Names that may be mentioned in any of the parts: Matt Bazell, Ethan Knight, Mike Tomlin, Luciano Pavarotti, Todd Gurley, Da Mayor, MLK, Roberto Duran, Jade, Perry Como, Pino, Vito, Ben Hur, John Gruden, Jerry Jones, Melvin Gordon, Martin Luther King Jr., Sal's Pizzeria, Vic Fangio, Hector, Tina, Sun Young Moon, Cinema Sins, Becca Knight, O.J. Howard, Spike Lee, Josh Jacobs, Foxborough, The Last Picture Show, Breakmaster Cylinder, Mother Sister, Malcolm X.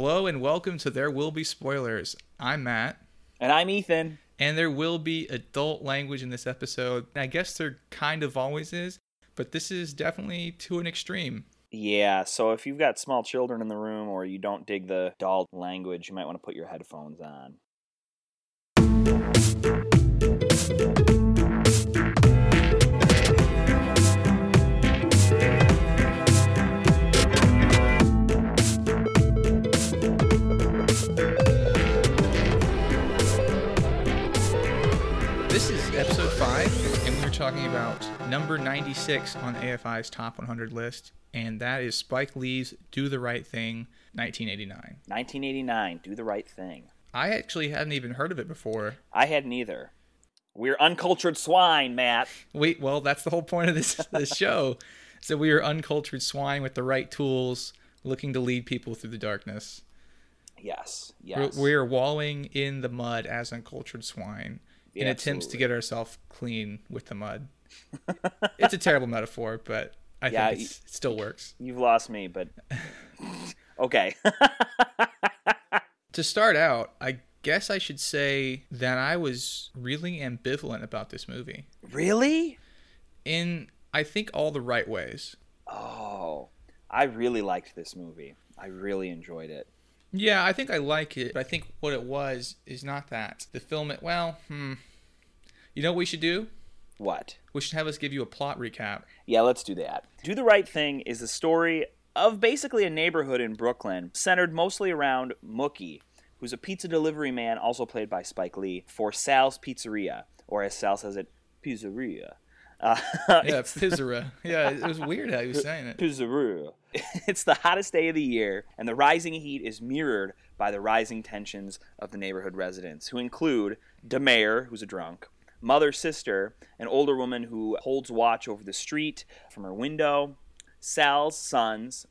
Hello and welcome to There Will Be Spoilers. I'm Matt. And I'm Ethan. And there will be adult language in this episode. I guess there kind of always is, but this is definitely to an extreme. Yeah, so if you've got small children in the room or you don't dig the adult language, you might want to put your headphones on. This is episode 5, and we're talking about number 96 on AFI's top 100 list, and that is Spike Lee's Do the Right Thing, 1989. 1989, Do the Right Thing. I actually hadn't even heard of it before. I hadn't either. We're uncultured swine, Matt. Well, that's the whole point of this show. So we are uncultured swine with the right tools, looking to lead people through the darkness. Yes. We're wallowing in the mud as uncultured swine in attempts to get ourselves clean with the mud. It's a terrible metaphor, but I think it still works. You've lost me, but okay. To start out, I guess I should say that I was really ambivalent about this movie. Really? In, I think, all the right ways. Oh, I really liked this movie. I really enjoyed it. Yeah, I think I like it, but I think what it was is not that. The film, you know what we should do? What? We should have us give you a plot recap. Yeah, let's do that. Do the Right Thing is the story of basically a neighborhood in Brooklyn centered mostly around Mookie, who's a pizza delivery man, also played by Spike Lee, for Sal's Pizzeria, or as Sal says it, pizzeria. Pizzeria. Yeah, it was weird how he was saying it. Pizzeria. It's the hottest day of the year, and the rising heat is mirrored by the rising tensions of the neighborhood residents, who include Da Mayor, who's a drunk, Mother Sister, an older woman who holds watch over the street from her window, Sal's sons,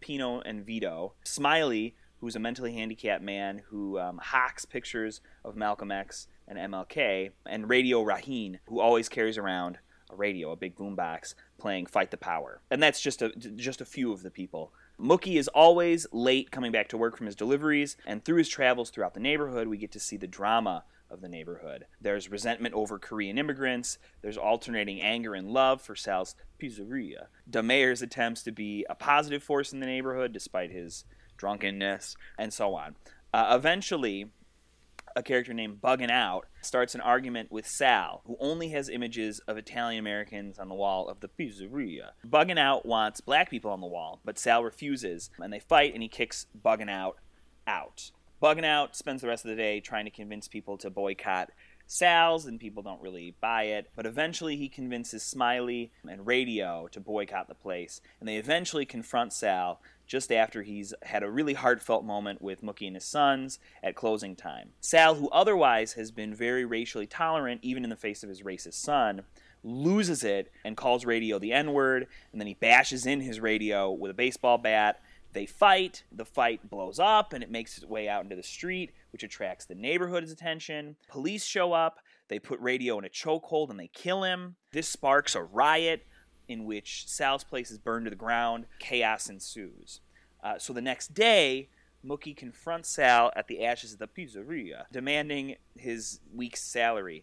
Pino and Vito, Smiley, who's a mentally handicapped man who hawks pictures of Malcolm X and MLK, and Radio Raheem, who always carries around a radio, a big boombox, playing Fight the Power. And that's just a few of the people. Mookie is always late coming back to work from his deliveries, and through his travels throughout the neighborhood, we get to see the drama of the neighborhood. There's resentment over Korean immigrants. There's alternating anger and love for Sal's Pizzeria. Da Mayor's attempts to be a positive force in the neighborhood, despite his drunkenness, and so on. Eventually, a character named Buggin' Out starts an argument with Sal, who only has images of Italian-Americans on the wall of the pizzeria. Buggin' Out wants black people on the wall, but Sal refuses, and they fight, and he kicks Buggin' Out out. Buggin' Out spends the rest of the day trying to convince people to boycott Sal's, and people don't really buy it, but eventually he convinces Smiley and Radio to boycott the place, and they eventually confront Sal just after he's had a really heartfelt moment with Mookie and his sons at closing time. Sal, who otherwise has been very racially tolerant, even in the face of his racist son, loses it and calls Radio the N-word, and then he bashes in his radio with a baseball bat. They fight, the fight blows up, and it makes its way out into the street, which attracts the neighborhood's attention. Police show up, they put Radio in a chokehold, and they kill him. This sparks a riot in which Sal's place is burned to the ground. Chaos ensues. So the next day, Mookie confronts Sal at the ashes of the pizzeria, demanding his week's salary.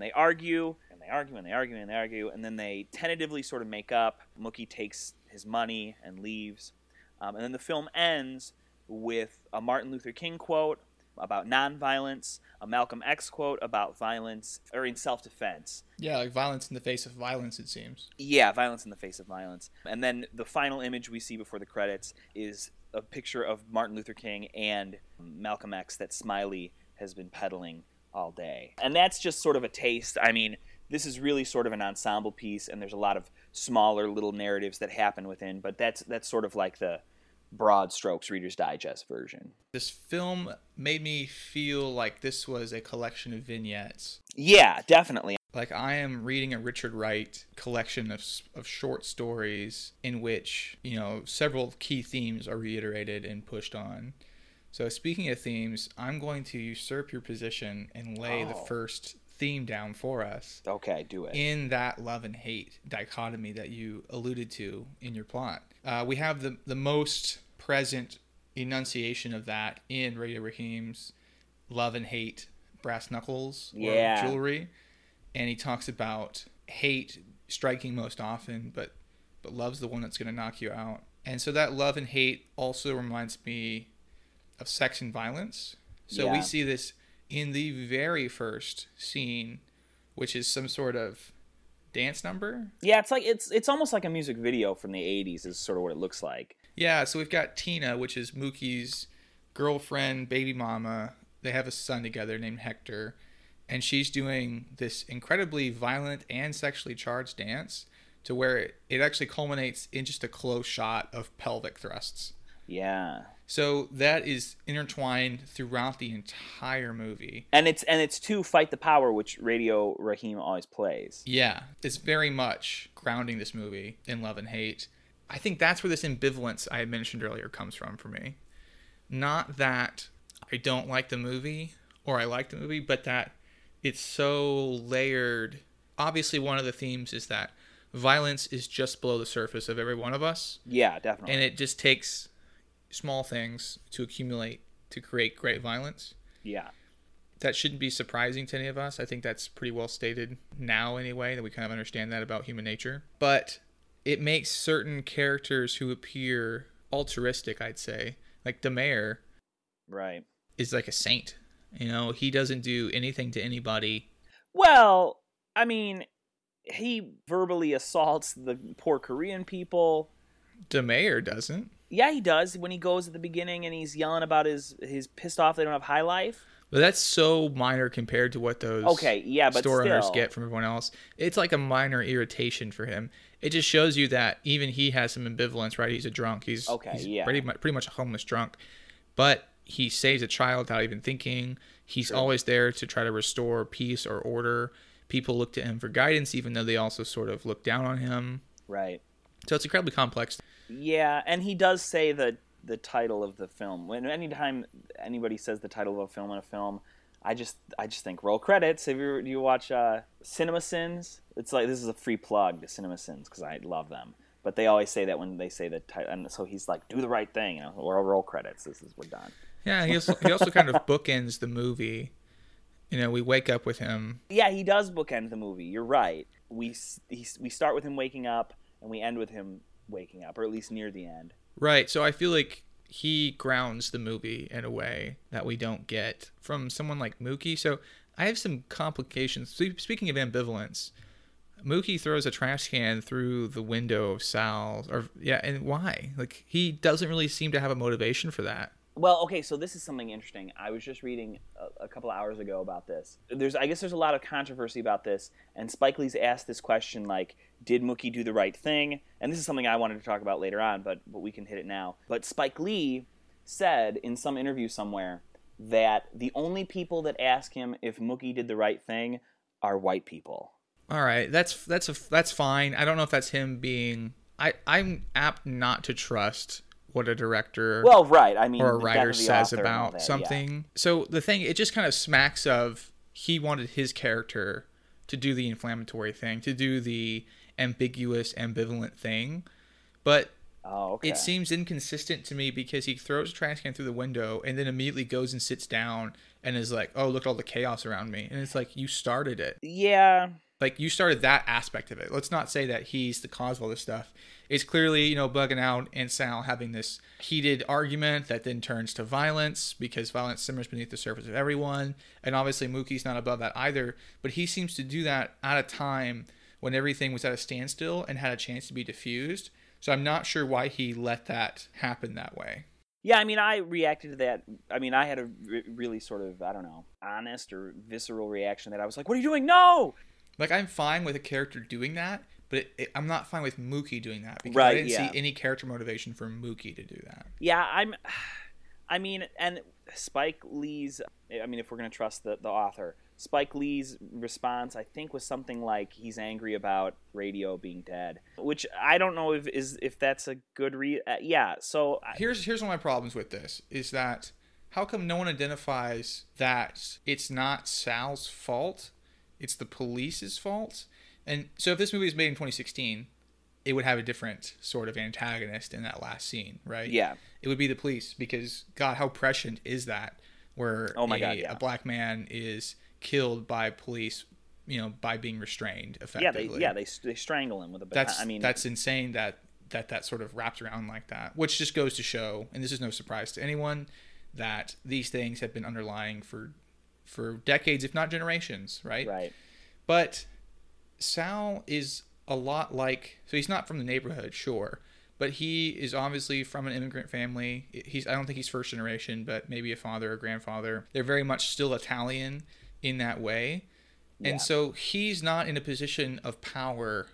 They argue, and they argue, and they argue, and they argue, and then they tentatively sort of make up. Mookie takes his money and leaves. And then the film ends with a Martin Luther King quote about nonviolence, a Malcolm X quote about violence, or in self-defense. Yeah, like violence in the face of violence, it seems. Yeah, violence in the face of violence. And then the final image we see before the credits is a picture of Martin Luther King and Malcolm X that Smiley has been peddling all day. And that's just sort of a taste. I mean, this is really sort of an ensemble piece, and there's a lot of smaller little narratives that happen within, but that's sort of like the broad strokes Reader's Digest version. This film made me feel like this was a collection of vignettes. Yeah, definitely. Like I am reading a Richard Wright collection of short stories in which, you know, several key themes are reiterated and pushed on. So speaking of themes, I'm going to usurp your position and lay the first theme down for us. Okay, do it. In that love and hate dichotomy that you alluded to in your plot. We have the most present enunciation of that in Radio Raheem's Love and Hate Brass Knuckles or Jewelry. And he talks about hate striking most often, but love's the one that's going to knock you out. And so that love and hate also reminds me of sex and violence. So we see this in the very first scene, which is some sort of dance number. Yeah, it's like it's almost like a music video from the 80s is sort of what it looks like. Yeah, so we've got Tina, which is Mookie's girlfriend, baby mama. They have a son together named Hector. And she's doing this incredibly violent and sexually charged dance to where it actually culminates in just a close shot of pelvic thrusts. Yeah. So that is intertwined throughout the entire movie. And it's to Fight the Power, which Radio Raheem always plays. Yeah. It's very much grounding this movie in love and hate. I think that's where this ambivalence I had mentioned earlier comes from for me. Not that I don't like the movie or I like the movie, but that it's so layered. Obviously, one of the themes is that violence is just below the surface of every one of us. Yeah, definitely. And it just takes small things to accumulate to create great violence. Yeah. That shouldn't be surprising to any of us. I think that's pretty well stated now anyway, that we kind of understand that about human nature. But it makes certain characters who appear altruistic, I'd say. Like Da Mayor, right, is like a saint. You know, he doesn't do anything to anybody. Well, I mean, he verbally assaults the poor Korean people. Da Mayor doesn't. Yeah, he does. When he goes at the beginning and he's yelling about his pissed off they don't have high life. But that's so minor compared to what those store owners get from everyone else. It's like a minor irritation for him. It just shows you that even he has some ambivalence, right? He's a drunk. He's pretty much a homeless drunk. But he saves a child without even thinking. He's always there to try to restore peace or order. People look to him for guidance, even though they also sort of look down on him. Right. So it's incredibly complex. Yeah, and he does say the title of the film. When anytime anybody says the title of a film in a film, I just think roll credits. Do you watch Cinema Sins? It's like this is a free plug to Cinema Sins because I love them. But they always say that when they say the title, and so he's like, "Do the right thing," you know, or roll credits. We're done. Yeah, he also kind of bookends the movie. You know, we wake up with him. Yeah, he does bookend the movie. You're right. We start with him waking up, and we end with him waking up, or at least near the end. Right. So I feel like he grounds the movie in a way that we don't get from someone like Mookie. So I have some complications. Speaking of ambivalence, Mookie throws a trash can through the window of Sal's. And why? Like, he doesn't really seem to have a motivation for that. Well, okay, so this is something interesting. I was just reading a couple of hours ago about this. I guess there's a lot of controversy about this, and Spike Lee's asked this question, like, did Mookie do the right thing? And this is something I wanted to talk about later on, but we can hit it now. But Spike Lee said in some interview somewhere that the only people that ask him if Mookie did the right thing are white people. All right, that's fine. I don't know if that's him being... I'm apt not to trust what a director or a writer says about something. Yeah. So the thing, it just kind of smacks of he wanted his character to do the inflammatory thing, to do the ambiguous, ambivalent thing. But it seems inconsistent to me because he throws a trash can through the window and then immediately goes and sits down and is like, oh, look at all the chaos around me. And it's like, you started it. Yeah. Like, you started that aspect of it. Let's not say that he's the cause of all this stuff. It's clearly, you know, Buggin' Out and Sal having this heated argument that then turns to violence because violence simmers beneath the surface of everyone. And obviously Mookie's not above that either. But he seems to do that at a time when everything was at a standstill and had a chance to be diffused. So I'm not sure why he let that happen that way. Yeah, I mean, I reacted to that. I mean, I had a really sort of, I don't know, honest or visceral reaction that I was like, what are you doing? No! Like, I'm fine with a character doing that, but I'm not fine with Mookie doing that because I didn't see any character motivation for Mookie to do that. Yeah, and Spike Lee's, I mean, if we're going to trust the author, Spike Lee's response, I think, was something like he's angry about radio being dead, which I don't know if that's a good read. So here's one of my problems with this is that how come no one identifies that it's not Sal's fault? It's the police's fault. And so if this movie was made in 2016, it would have a different sort of antagonist in that last scene, right? Yeah. It would be the police, because, God, how prescient is that? Where a black man is killed by police, you know, by being restrained effectively. Yeah, they strangle him with a baton. I mean, that's insane that sort of wraps around like that, which just goes to show, and this is no surprise to anyone, that these things have been underlying for decades, if not generations, right? Right. But Sal is a lot like, so he's not from the neighborhood, sure, but he is obviously from an immigrant family. I don't think he's first generation, but maybe a father or grandfather. They're very much still Italian in that way. Yeah. And so he's not in a position of power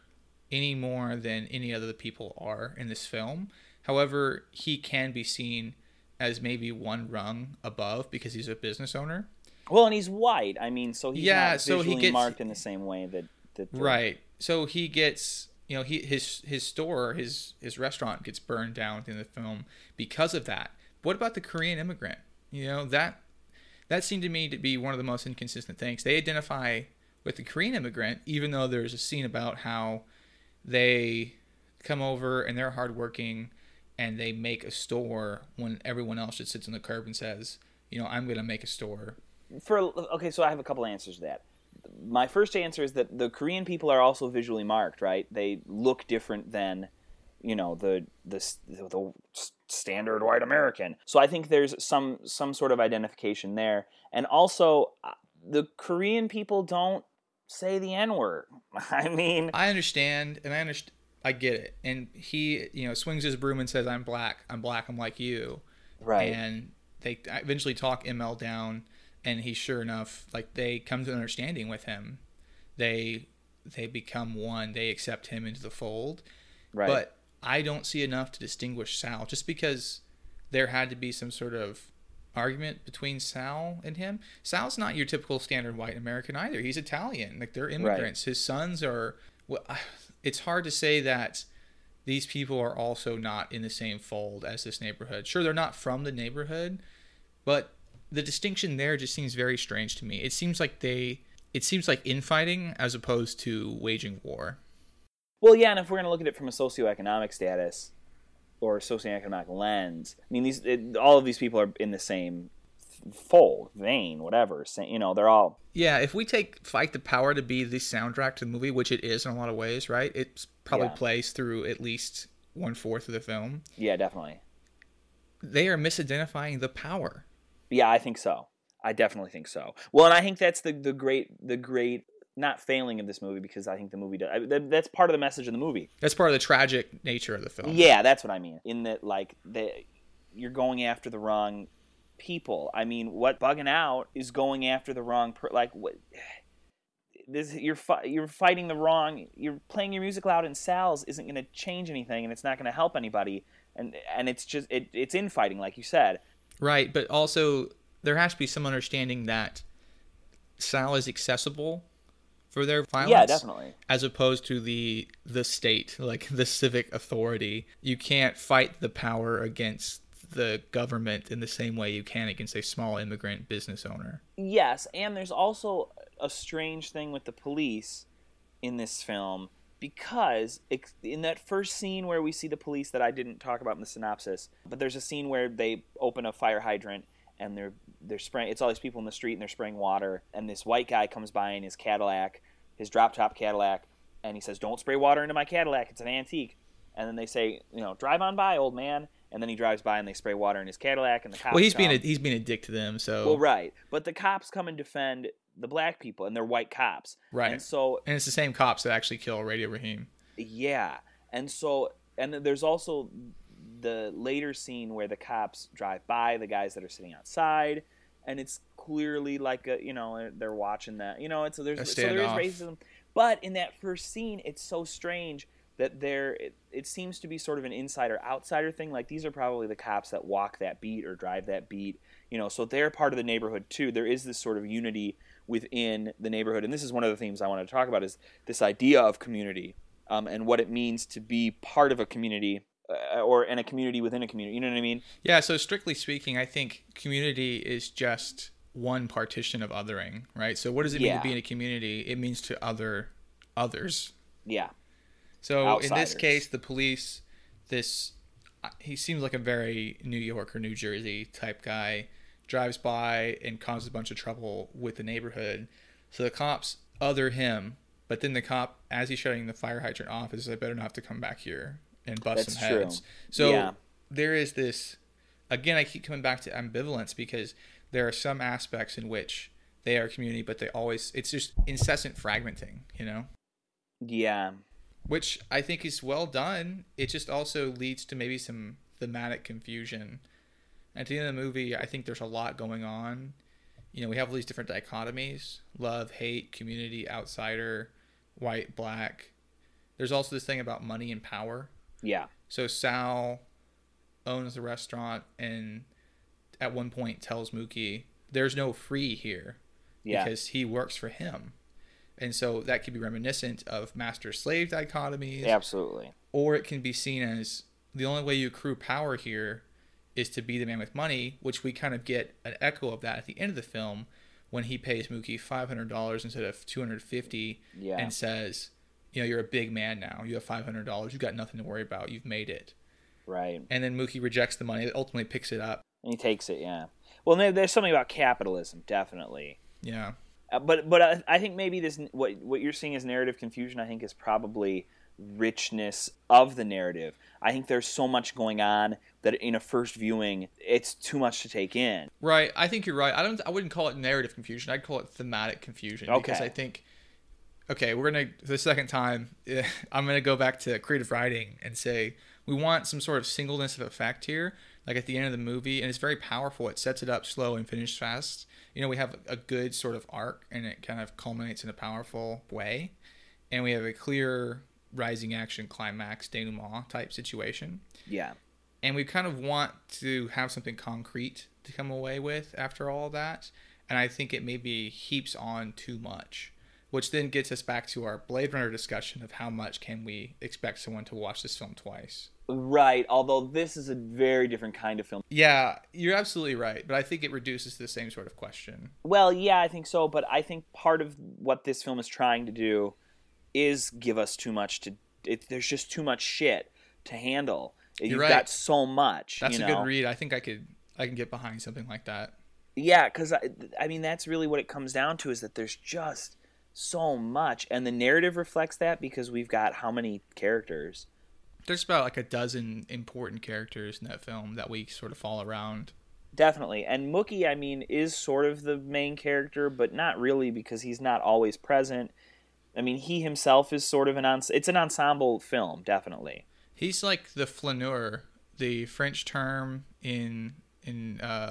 any more than any other people are in this film. However, he can be seen as maybe one rung above because he's a business owner. Well, and he's white. I mean, so he's not visually marked in the same way that right. So he gets, you know, his store, his restaurant gets burned down within the film because of that. What about the Korean immigrant? You know, that seemed to me to be one of the most inconsistent things. They identify with the Korean immigrant, even though there's a scene about how they come over and they're hardworking and they make a store when everyone else just sits on the curb and says, you know, I'm going to make a store. So I have a couple answers to that. My first answer is that the Korean people are also visually marked, right? They look different than, you know, the standard white American. So I think there's some sort of identification there. And also, the Korean people don't say the N-word. I mean... I understand. I get it. And he, you know, swings his broom and says, I'm black, I'm like you. Right. And they eventually talk ML down. And he, sure enough, like, they come to an understanding with him. They become one. They accept him into the fold. Right. But I don't see enough to distinguish Sal. Just because there had to be some sort of argument between Sal and him. Sal's not your typical standard white American either. He's Italian. Like, they're immigrants. Right. His sons are... Well, it's hard to say that these people are also not in the same fold as this neighborhood. Sure, they're not from the neighborhood, but... The distinction there just seems very strange to me. It seems like infighting as opposed to waging war. Well, yeah, and if we're going to look at it from a socioeconomic status or a socioeconomic lens, I mean, all of these people are in the same fold, vein, whatever. You know, they're all... Yeah, if we take Fight the Power to be the soundtrack to the movie, which it is in a lot of ways, right? It probably plays through at least 1/4 of the film. Yeah, definitely. They are misidentifying the power. Yeah, I think so. I definitely think so. Well, and I think that's the great not failing of this movie, because I think the movie does. That's part of the message of the movie. That's part of the tragic nature of the film. Yeah, that's what I mean. In that, like, you're going after the wrong people. I mean, what Buggin' Out is going after the wrong you're fighting the wrong. You're playing your music loud in Sal's isn't going to change anything, and it's not going to help anybody. And it's just it's infighting, like you said. Right, but also there has to be some understanding that Sal is accessible for their violence. Yeah, definitely. As opposed to the state, like the civic authority. You can't fight the power against the government in the same way you can against a small immigrant business owner. Yes, and there's also a strange thing with the police in this film, because in that first scene where we see the police that I didn't talk about in the synopsis, but there's a scene where they open a fire hydrant and they're spraying. It's all these people in the street and they're spraying water. And this white guy comes by in his Cadillac, his drop-top Cadillac, and he says, "Don't spray water into my Cadillac. It's an antique." And then they say, "You know, drive on by, old man." And then he drives by and they spray water in his Cadillac. And the cops. Well, he's being a dick to them. So. Well, right, but the cops come and defend the black people, and they're white cops. Right. And it's the same cops that actually kill Radio Raheem. Yeah. And there's also the later scene where the cops drive by the guys that are sitting outside, and it's clearly like a, you know, they're watching that, you know, it's, so there is racism. But in that first scene, it's so strange that it seems to be sort of an insider-outsider thing. Like, these are probably the cops that walk that beat or drive that beat, you know, so they're part of the neighborhood too. There is this sort of unity within the neighborhood, and this is one of the themes I wanted to talk about, is this idea of community and what it means to be part of a community or a community within a community. You know what I mean? Yeah. So strictly speaking, I think community is just one partition of othering, right? So what does it mean to be in a community? It means to other others. Yeah. So outsiders. In this case, the police, he seems like a very New York or New Jersey type guy, drives by and causes a bunch of trouble with the neighborhood. So the cops other him, but then the cop, as he's shutting the fire hydrant off, is like, better not have to come back here and bust That's some heads. True. So there is this, again, I keep coming back to ambivalence because there are some aspects in which they are community, but they always, it's just incessant fragmenting, you know? Yeah. Which I think is well done. It just also leads to maybe some thematic confusion. At the end of the movie, I think there's a lot going on. You know, we have all these different dichotomies, love, hate, community, outsider, white, black. There's also this thing about money and power. Yeah. So Sal owns the restaurant and at one point tells Mookie, there's no free here because he works for him. And so that could be reminiscent of master-slave dichotomies. Absolutely. Or it can be seen as the only way you accrue power here is to be the man with money, which we kind of get an echo of that at the end of the film when he pays Mookie $500 instead of $250 and says, you know, you're a big man now. You have $500. You've got nothing to worry about. You've made it. Right. And then Mookie rejects the money, ultimately picks it up. And he takes it, yeah. Well, there's something about capitalism, definitely. Yeah. But I think maybe this what you're seeing as narrative confusion, I think, is probably richness of the narrative. I think there's so much going on that in a first viewing, it's too much to take in. Right. I think you're right. I wouldn't call it narrative confusion. I'd call it thematic confusion. Okay. Because I think, okay, we're going to, the second time, I'm going to go back to creative writing and say, we want some sort of singleness of effect here, like at the end of the movie. And it's very powerful. It sets it up slow and finishes fast. You know, we have a good sort of arc and it kind of culminates in a powerful way. And we have a clear rising action climax denouement type situation. Yeah. And we kind of want to have something concrete to come away with after all that. And I think it maybe heaps on too much, which then gets us back to our Blade Runner discussion of how much can we expect someone to watch this film twice. Right, although this is a very different kind of film. Yeah, you're absolutely right, but I think it reduces to the same sort of question. Well, yeah, I think so, but I think part of what this film is trying to do is give us too much to... there's just too much shit to handle. You've got so much. That's a good read. I think I can get behind something like that. Yeah, because, I mean, that's really what it comes down to is that there's just so much, and the narrative reflects that because we've got how many characters... There's about like a dozen important characters in that film that we sort of fall around. Definitely. And Mookie, I mean, is sort of the main character, but not really because he's not always present. I mean, he himself is sort of it's an ensemble film, definitely. He's like the flaneur, the French term in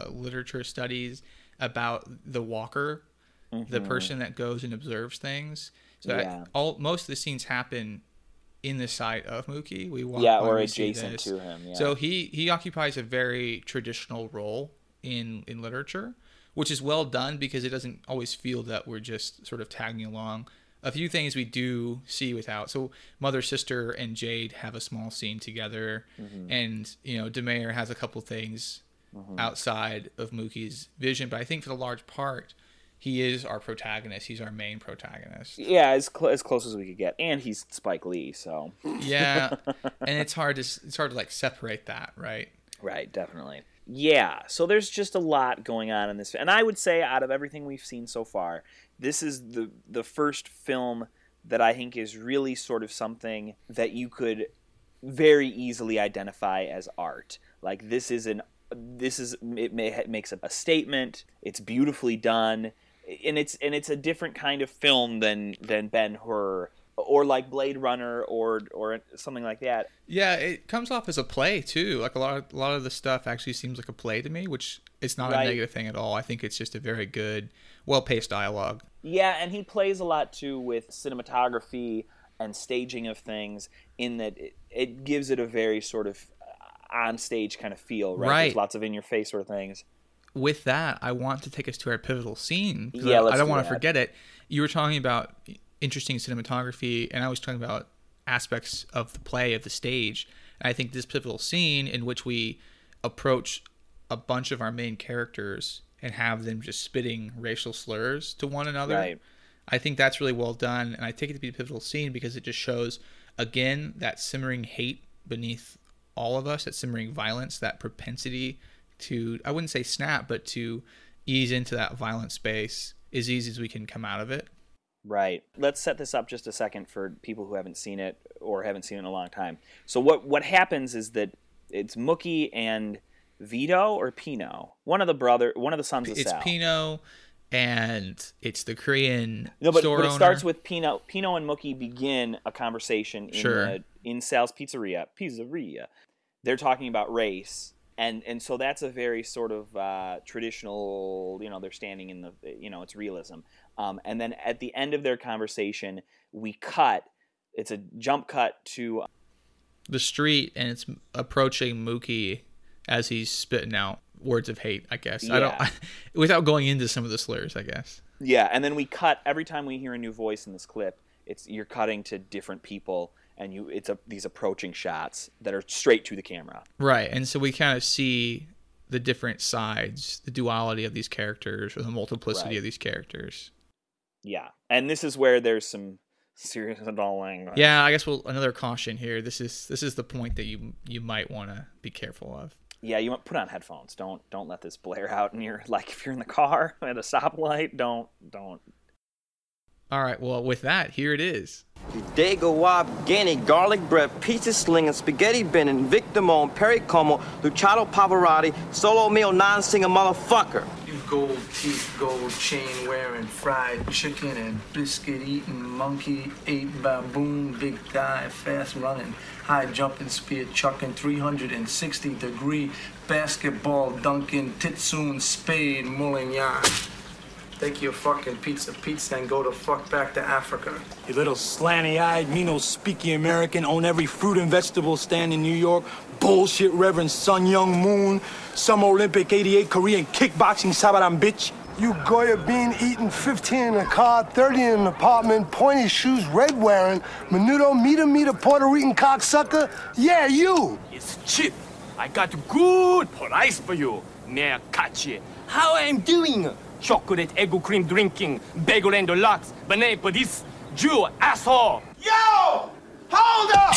literature studies about the walker, the person that goes and observes things. So most of the scenes happen in the sight of Mookie. We walk or adjacent to him. Yeah. So he occupies a very traditional role in literature, which is well done because it doesn't always feel that we're just sort of tagging along. A few things we do see without. So Mother Sister and Jade have a small scene together, and you know Da Mayor has a couple things outside of Mookie's vision. But I think for the large part, he is our protagonist. He's our main protagonist. Yeah, as close as we could get, and he's Spike Lee, so yeah. And it's hard to like separate that, right? Right, definitely. Yeah. So there's just a lot going on in this, and I would say out of everything we've seen so far, this is the first film that I think is really sort of something that you could very easily identify as art. Like it makes a statement. It's beautifully done. And it's a different kind of film than Ben Hur or like Blade Runner or something like that. Yeah, it comes off as a play too. Like a lot of the stuff actually seems like a play to me, which it's not a negative thing at all. I think it's just a very good, well-paced dialogue. Yeah, and he plays a lot too with cinematography and staging of things in that it gives it a very sort of on-stage kind of feel, right? Right. There's lots of in-your-face sort of things. With that, I want to take us to our pivotal scene. Yeah, I don't want to forget it. You were talking about interesting cinematography, and I was talking about aspects of the play, of the stage. And I think this pivotal scene in which we approach a bunch of our main characters and have them just spitting racial slurs to one another, right. I think that's really well done, and I take it to be a pivotal scene because it just shows Again, that simmering hate beneath all of us, that simmering violence, that propensity to, I wouldn't say snap, but to ease into that violent space as easy as we can come out of it. Right. Let's set this up just a second for people who haven't seen it or haven't seen it in a long time. So what happens is that it's Mookie and Vito or Pino, one of the sons of Sal. It's Pino, and it's the Korean store owner. It starts with Pino. Pino and Mookie begin a conversation in Sal's Pizzeria. They're talking about race, and so that's a very sort of traditional. They're standing in the. It's realism. And then at the end of their conversation, we cut. It's a jump cut to the street, and it's approaching Mookie as he's spitting out words of hate, I guess. Yeah. Without going into some of the slurs, I guess. Yeah, and then we cut every time we hear a new voice in this clip. You're cutting to different people, and these approaching shots that are straight to the camera. Right, and so we kind of see the different sides, the duality of these characters, or the multiplicity of these characters. Yeah, and this is where there's some serious adult language. Yeah, I guess another caution here. This is the point that you might want to be careful of. Yeah, you want put on headphones. Don't let this blare out in your, like, if you're in the car at a stoplight, don't. All right, well, with that, here it is. The Dago Wab, Ganey, Garlic Bread, Pizza Slinging, Spaghetti Bending, Victimone, Perry Como, Luciano Pavarotti, Solo Meal, Non-Singer Motherfucker. You gold teeth, gold chain wearing, fried chicken and biscuit eating, monkey ate, baboon, big dive, fast running, high jumping, spear chucking, 360 degree, basketball dunking, titsoon, spade, Moulin-Yan. Take your fucking pizza and go the fuck back to Africa. You little slanty-eyed, Mino-speaky American on every fruit and vegetable stand in New York. Bullshit Reverend Sun Young Moon. Some Olympic 88 Korean kickboxing sabaram bitch. You Goya bean eating, 15 in a car, 30 in an apartment, pointy shoes, red wearing, menudo meter Puerto Rican cocksucker. Yeah, you. It's cheap. I got good price for you. Mayor Kachi. How I'm doing? Chocolate, egg cream drinking, bagel and lox, banana for this Jew asshole. Yo! Hold up!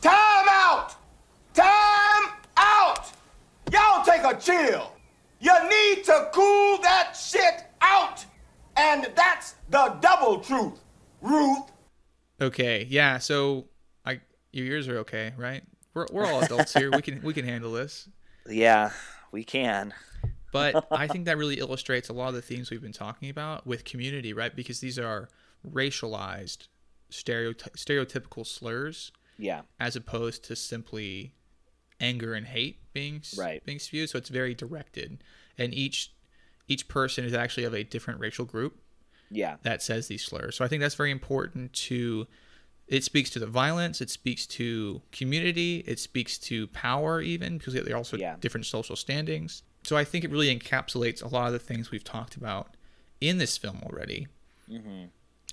Time out! Time out! Y'all take a chill. You need to cool that shit out. And that's the double truth, Ruth. Okay, yeah, so your ears are okay, right? We're all adults here. We can handle this. Yeah, we can. But I think that really illustrates a lot of the themes we've been talking about with community, right? Because these are racialized, stereotypical slurs, yeah, as opposed to simply anger and hate being spewed. So it's very directed, and each person is actually of a different racial group, yeah, that says these slurs. So I think that's very important to. It speaks to the violence. It speaks to community. It speaks to power, even, because they're also different social standings. So I think it really encapsulates a lot of the things we've talked about in this film already. Mm-hmm.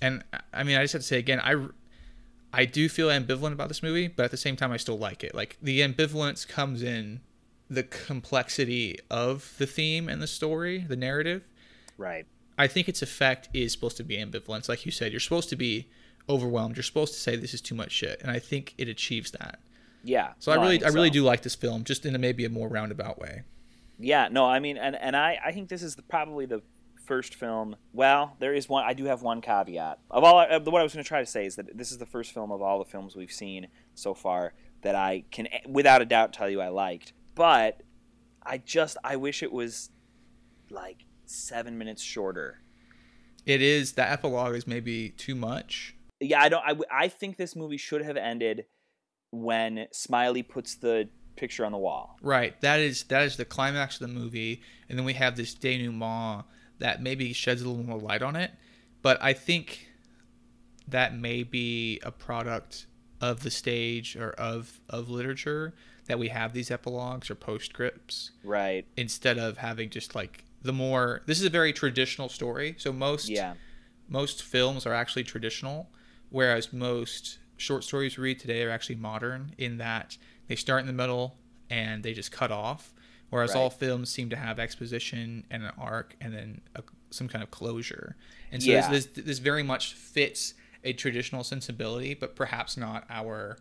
And I mean, I just have to say again, I do feel ambivalent about this movie, but at the same time, I still like it. Like, the ambivalence comes in the complexity of the theme and the story, the narrative. Right. I think its effect is supposed to be ambivalence. Like you said, you're supposed to be overwhelmed. You're supposed to say this is too much shit. And I think it achieves that. Yeah. So I really do like this film, just in maybe a more roundabout way. Yeah, no, I mean, and I think this is probably the first film. Well, there is one. I do have one caveat. What I was going to try to say is that this is the first film of all the films we've seen so far that I can, without a doubt, tell you I liked. But I wish it was like 7 minutes shorter. It is. The epilogue is maybe too much. Yeah, I think this movie should have ended when Smiley puts the picture on the wall. Right. That is the climax of the movie, and then we have this denouement that maybe sheds a little more light on it. But I think that may be a product of the stage or of literature, that we have these epilogues or postscripts. Right. Instead of having just like this is a very traditional story. So most films are actually traditional, whereas most short stories we read today are actually modern, in that they start in the middle and they just cut off, whereas all films seem to have exposition and an arc and then some kind of closure. And so this very much fits a traditional sensibility, but perhaps not our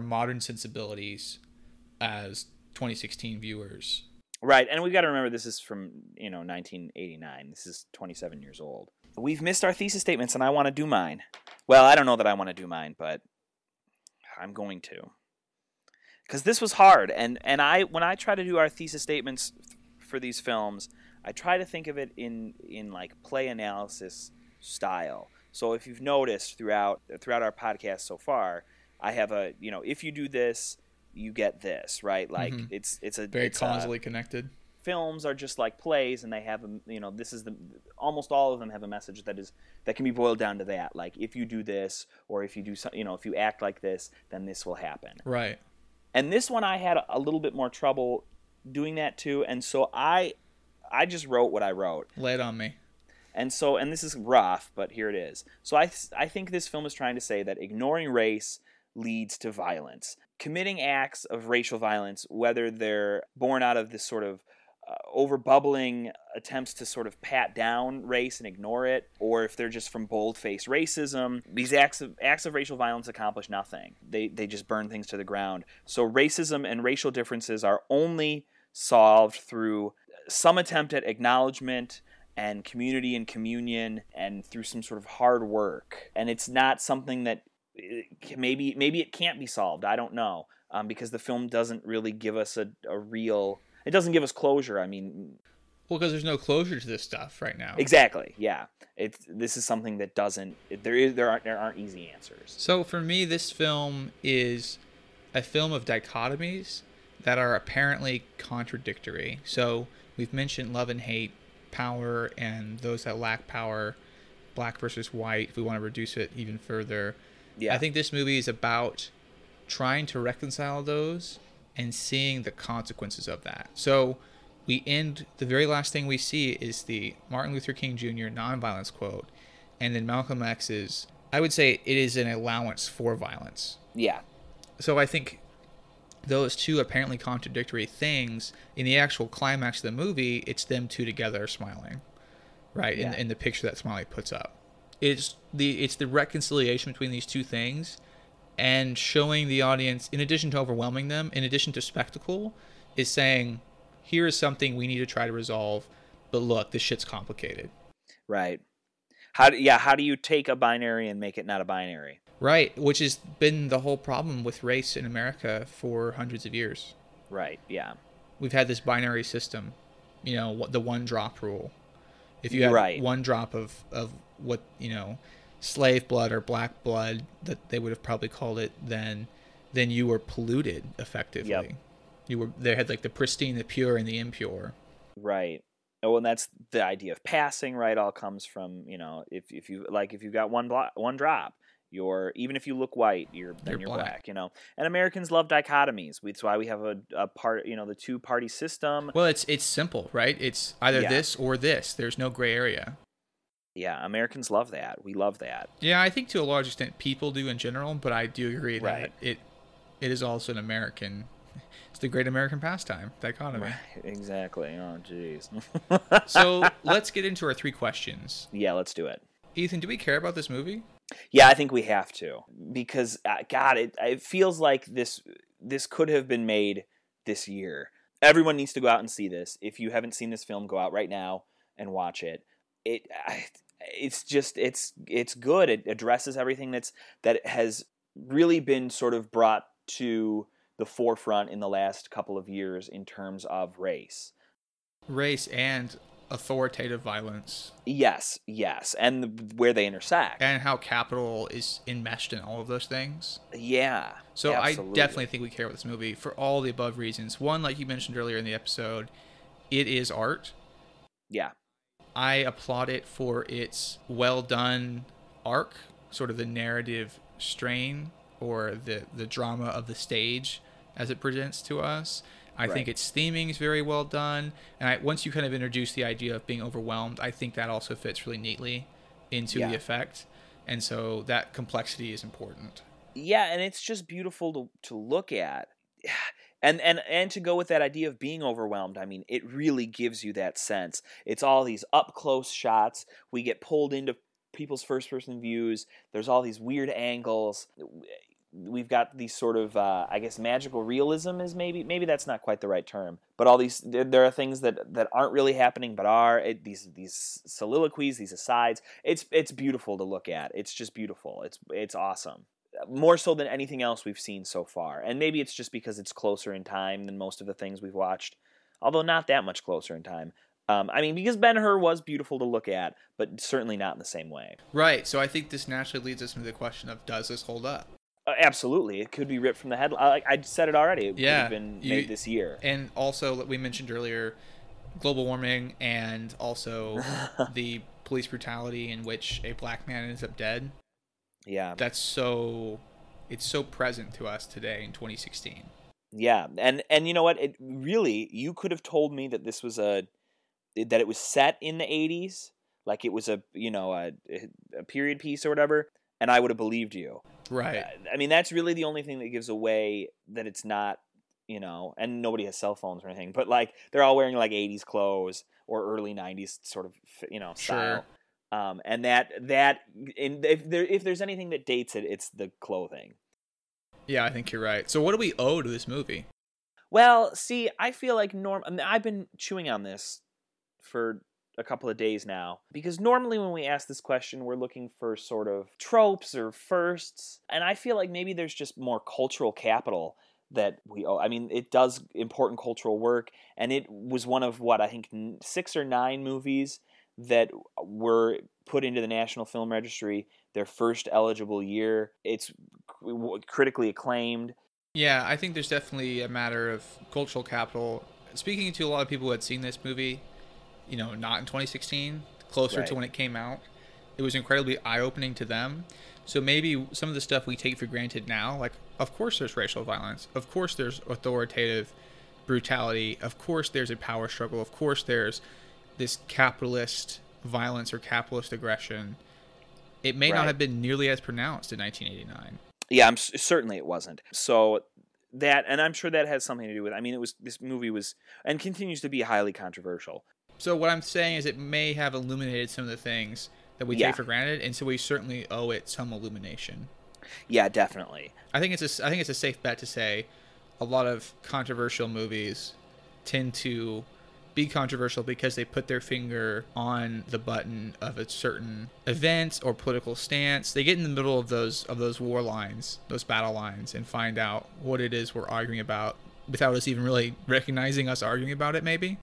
modern sensibilities as 2016 viewers. Right, and we've got to remember this is from, 1989. This is 27 years old. We've missed our thesis statements, and I want to do mine. Well, I don't know that I want to do mine, but I'm going to. Because this was hard, and when I try to do our thesis statements for these films, I try to think of it in like play analysis style. So if you've noticed throughout our podcast so far, I have a if you do this, you get this, right? Like mm-hmm. it's causally connected. Films are just like plays, and they have almost all of them have a message that can be boiled down to that. Like if you do this, or if you do if you act like this, then this will happen. Right. And this one I had a little bit more trouble doing that too, and so I just wrote what I wrote. Lay it on me. And this is rough, but here it is. So I think this film is trying to say that ignoring race leads to violence. Committing acts of racial violence, whether they're born out of this sort of over-bubbling attempts to sort of pat down race and ignore it, or if they're just from bold-faced racism, these acts of racial violence accomplish nothing. They just burn things to the ground. So racism and racial differences are only solved through some attempt at acknowledgement and community and communion and through some sort of hard work. And it's not something that maybe it can't be solved. I don't know, because the film doesn't really give us a real... It doesn't give us closure. I mean... Well, because there's no closure to this stuff right now. Exactly, yeah. This is something that doesn't... There aren't easy answers. So for me, this film is a film of dichotomies that are apparently contradictory. So we've mentioned love and hate, power, and those that lack power, black versus white, if we want to reduce it even further. Yeah. I think this movie is about trying to reconcile those and seeing the consequences of that. So we end, the very last thing we see is the Martin Luther King Jr. nonviolence quote, and then Malcolm X's, I would say it is an allowance for violence. Yeah. So I think those two apparently contradictory things, in the actual climax of the movie, it's them two together smiling, right? Yeah. In the picture that Smiley puts up. It's the reconciliation between these two things, and showing the audience, in addition to overwhelming them, in addition to spectacle, is saying, here is something we need to try to resolve, but look, this shit's complicated. Right. How do you take a binary and make it not a binary? Right, which has been the whole problem with race in America for hundreds of years. Right, yeah. We've had this binary system, the one-drop rule. If you have right. one drop of what, slave blood or black blood, that they would have probably called it then you were polluted, effectively. Yep. They had like the pristine, the pure, and the impure. Right. Oh, and that's the idea of passing, right? All comes from, if you've got one drop, you're, even if you look white, you're black, And Americans love dichotomies. It's why we have a part, the two-party system. Well, it's simple, right? It's either this or this. There's no gray area. Yeah, Americans love that. We love that. Yeah, I think to a large extent people do in general, but I do agree that it is also an American. It's the great American pastime, dichotomy. Right, exactly. Oh, jeez. So let's get into our three questions. Yeah, let's do it. Ethan, do we care about this movie? Yeah, I think we have to, because God, it feels like this could have been made this year. Everyone needs to go out and see this. If you haven't seen this film, go out right now and watch it. It's good. It addresses everything that has really been sort of brought to the forefront in the last couple of years in terms of race and authoritative violence. Yes, and where they intersect, and how capital is enmeshed in all of those things. Yeah. So absolutely. I definitely think we care about this movie for all the above reasons. One, like you mentioned earlier in the episode, it is art. Yeah. I applaud it for its well-done arc, sort of the narrative strain or the drama of the stage as it presents to us. I think its theming is very well done. And once you kind of introduce the idea of being overwhelmed, I think that also fits really neatly into the effect. And so that complexity is important. Yeah, and it's just beautiful to look at. And to go with that idea of being overwhelmed, I mean, it really gives you that sense. It's all these up-close shots. We get pulled into people's first-person views. There's all these weird angles. We've got these sort of, I guess, magical realism is maybe that's not quite the right term. But all these, there are things that aren't really happening, but are these soliloquies, these asides. It's beautiful to look at. It's just beautiful. It's awesome. More so than anything else we've seen so far. And maybe it's just because it's closer in time than most of the things we've watched. Although not that much closer in time. I mean, because Ben Hur was beautiful to look at, but certainly not in the same way. Right. So I think this naturally leads us to the question of, does this hold up? Absolutely. It could be ripped from the headline. I said it already. It could have been made this year. And also, we mentioned earlier, global warming and also the police brutality in which a black man ends up dead. Yeah. It's so present to us today in 2016. Yeah. And you know what? It really, you could have told me that this was that it was set in the 80s, like it was a period piece or whatever, and I would have believed you. Right. I mean, that's really the only thing that gives away that it's not, and nobody has cell phones or anything, but they're all wearing 80s clothes or early 90s sort of, style. Sure. And if there's anything that dates it, it's the clothing. Yeah, I think you're right. So what do we owe to this movie? Well, see, I feel like I've been chewing on this for a couple of days now, because normally when we ask this question, we're looking for sort of tropes or firsts, and I feel like maybe there's just more cultural capital that we owe. I mean, it does important cultural work, and it was one of, I think 6 or 9 movies that were put into the National Film Registry their first eligible year. It's critically acclaimed. Yeah, I think there's definitely a matter of cultural capital. Speaking to a lot of people who had seen this movie, not in 2016, closer to when it came out. It was incredibly eye-opening to them. So maybe some of the stuff we take for granted now, of course there's racial violence. Of course there's authoritative brutality. Of course there's a power struggle. Of course there's this capitalist violence or capitalist aggression. It may not have been nearly as pronounced in 1989. Yeah, certainly it wasn't. So that, and I'm sure that has something to do with, this movie was, and continues to be highly controversial. So what I'm saying is it may have illuminated some of the things that we take for granted, and so we certainly owe it some illumination. Yeah, definitely. I think it's a safe bet to say a lot of controversial movies tend to be controversial because they put their finger on the button of a certain event or political stance. They get in the middle of those war lines, those battle lines, and find out what it is we're arguing about without us even really recognizing us arguing about it, maybe.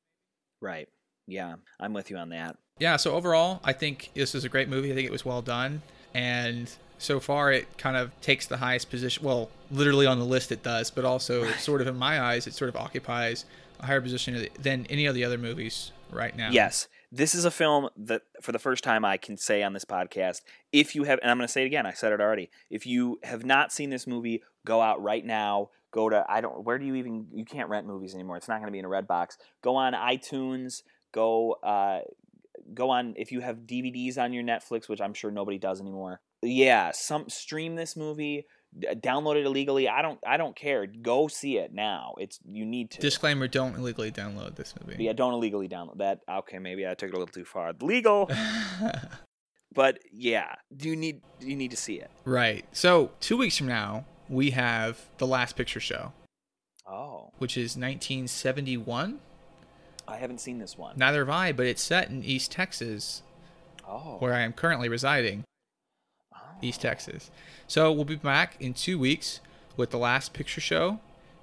Right. Yeah, I'm with you on that. Yeah, so overall, I think this is a great movie. I think it was well done. And so far, it kind of takes the highest position. Well, literally on the list it does, but also sort of in my eyes, it sort of occupies a higher position than any of the other movies right now. Yes, this is a film that for the first time I can say on this podcast, if you have, and I'm going to say it again, I said it already, if you have not seen this movie, go out right now. Go to, where do you even, you can't rent movies anymore. It's not going to be in a red box. Go on iTunes. Go on if you have DVDs on your Netflix, which I'm sure nobody does anymore. Yeah, stream this movie, download it illegally. I don't care. Go see it now. You need to. Disclaimer: don't illegally download this movie. Yeah, don't illegally download that. Okay, maybe I took it a little too far. Legal. But yeah, you need to see it. Right. So 2 weeks from now we have The Last Picture Show. Oh. Which is 1971. I haven't seen this one. Neither have I, but it's set in East Texas, where I am currently residing. Oh. East Texas. So we'll be back in 2 weeks with The Last Picture Show.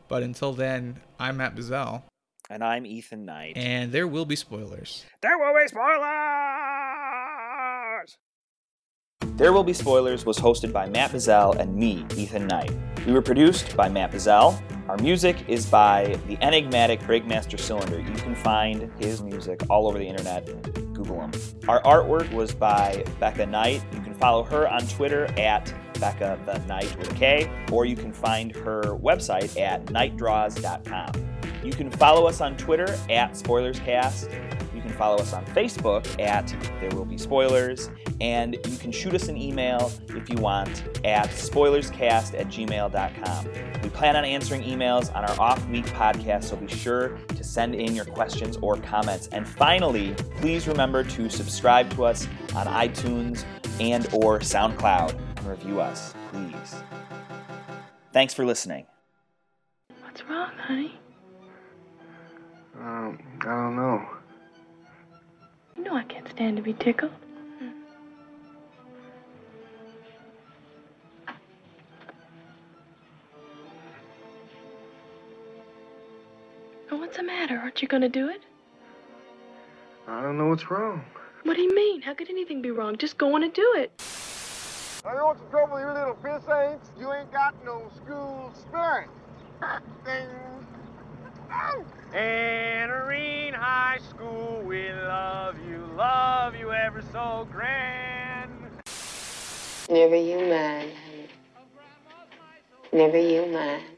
But until then, I'm Matt Bazell. And I'm Ethan Knight. And there will be spoilers. There will be spoilers! There Will Be Spoilers was hosted by Matt Bazell and me, Ethan Knight. We were produced by Matt Bazell. Our music is by the enigmatic Breakmaster Cylinder. You can find his music all over the internet. Google him. Our artwork was by Becca Knight. You can follow her on Twitter at Becca the Knight with a K, or you can find her website at knightdraws.com. You can follow us on Twitter at SpoilersCast. You can follow us on Facebook at There Will Be Spoilers. And you can shoot us an email if you want at spoilerscast@gmail.com. We plan on answering emails on our off-week podcast, so be sure to send in your questions or comments. And finally, please remember to subscribe to us on iTunes and or SoundCloud and review us, please. Thanks for listening. What's wrong, honey? I don't know. You know I can't stand to be tickled. What's the matter? Aren't you going to do it? I don't know what's wrong. What do you mean? How could anything be wrong? Just go on and do it. I know what's the trouble with you little fist saints. You ain't got no school spirit. Ding. Anarene High School, we love you ever so grand. Never you mind, honey. Never you mind.